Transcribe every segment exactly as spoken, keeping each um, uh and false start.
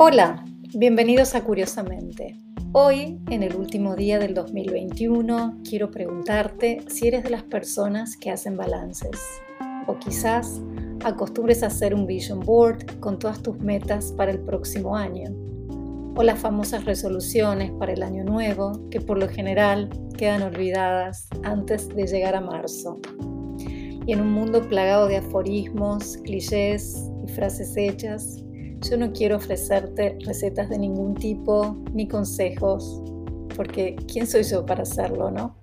Hola, bienvenidos a Curiosamente. Hoy, en el último día del dos mil veintiuno, quiero preguntarte si eres de las personas que hacen balances o quizás acostumbres a hacer un vision board con todas tus metas para el próximo año o las famosas resoluciones para el año nuevo que por lo general quedan olvidadas antes de llegar a marzo. Y en un mundo plagado de aforismos, clichés y frases hechas, yo no quiero ofrecerte recetas de ningún tipo ni consejos, porque ¿quién soy yo para hacerlo, no?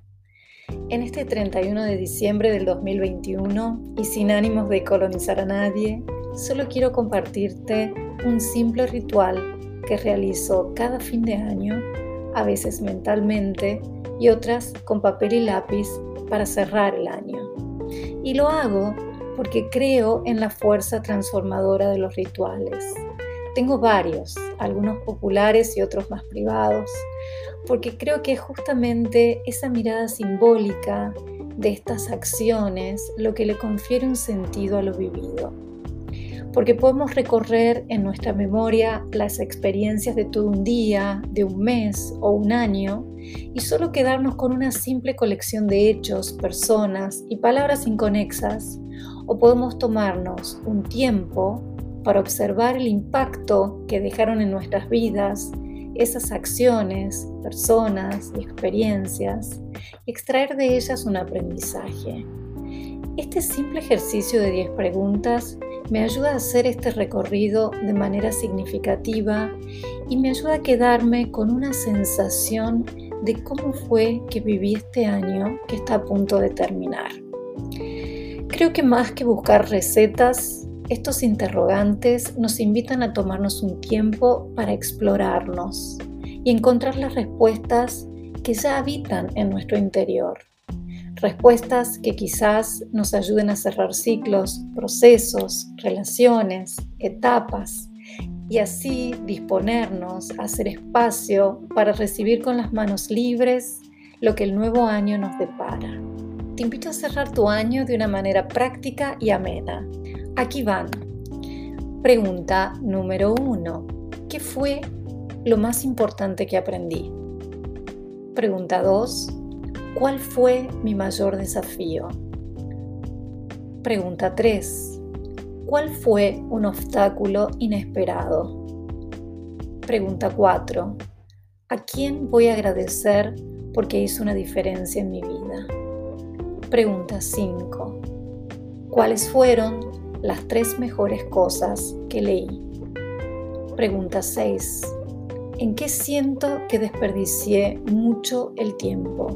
En este treinta y uno de diciembre del dos mil veintiuno, y sin ánimos de colonizar a nadie, solo quiero compartirte un simple ritual que realizo cada fin de año, a veces mentalmente y otras con papel y lápiz para cerrar el año. Y lo hago porque creo en la fuerza transformadora de los rituales. Tengo varios, algunos populares y otros más privados, porque creo que justamente esa mirada simbólica de estas acciones lo que le confiere un sentido a lo vivido. Porque podemos recorrer en nuestra memoria las experiencias de todo un día, de un mes o un año, y solo quedarnos con una simple colección de hechos, personas y palabras inconexas, o podemos tomarnos un tiempo para observar el impacto que dejaron en nuestras vidas esas acciones, personas y experiencias, y extraer de ellas un aprendizaje. Este simple ejercicio de diez preguntas me ayuda a hacer este recorrido de manera significativa y me ayuda a quedarme con una sensación de cómo fue que viví este año que está a punto de terminar. Creo que más que buscar recetas, estos interrogantes nos invitan a tomarnos un tiempo para explorarnos y encontrar las respuestas que ya habitan en nuestro interior. Respuestas que quizás nos ayuden a cerrar ciclos, procesos, relaciones, etapas y así disponernos a hacer espacio para recibir con las manos libres lo que el nuevo año nos depara. Te invito a cerrar tu año de una manera práctica y amena. Aquí van. Pregunta número uno. ¿Qué fue lo más importante que aprendí? Pregunta dos. ¿Cuál fue mi mayor desafío? Pregunta tres. ¿Cuál fue un obstáculo inesperado? Pregunta cuatro. ¿A quién voy a agradecer porque hizo una diferencia en mi vida? Pregunta cinco. ¿Cuáles fueron las tres mejores cosas que leí? Pregunta seis. ¿En qué siento que desperdicié mucho el tiempo?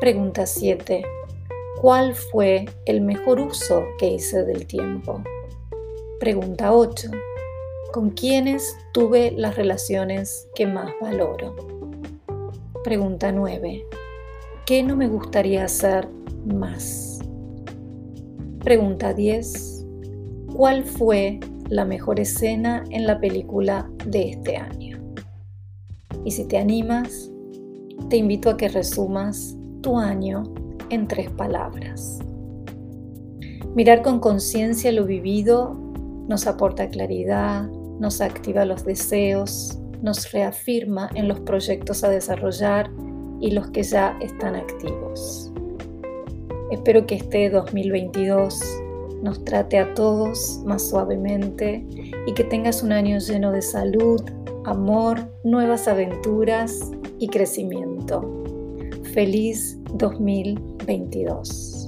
Pregunta siete. ¿Cuál fue el mejor uso que hice del tiempo? Pregunta ocho. ¿Con quiénes tuve las relaciones que más valoro? Pregunta nueve. ¿Qué no me gustaría hacer más? Pregunta diez. ¿Cuál fue la mejor escena en la película de este año? Y si te animas, te invito a que resumas tu año en tres palabras. Mirar con conciencia lo vivido nos aporta claridad, nos activa los deseos, nos reafirma en los proyectos a desarrollar y los que ya están activos. Espero que este dos mil veintidós nos trate a todos más suavemente y que tengas un año lleno de salud, amor, nuevas aventuras y crecimiento. ¡Feliz dos mil veintidós!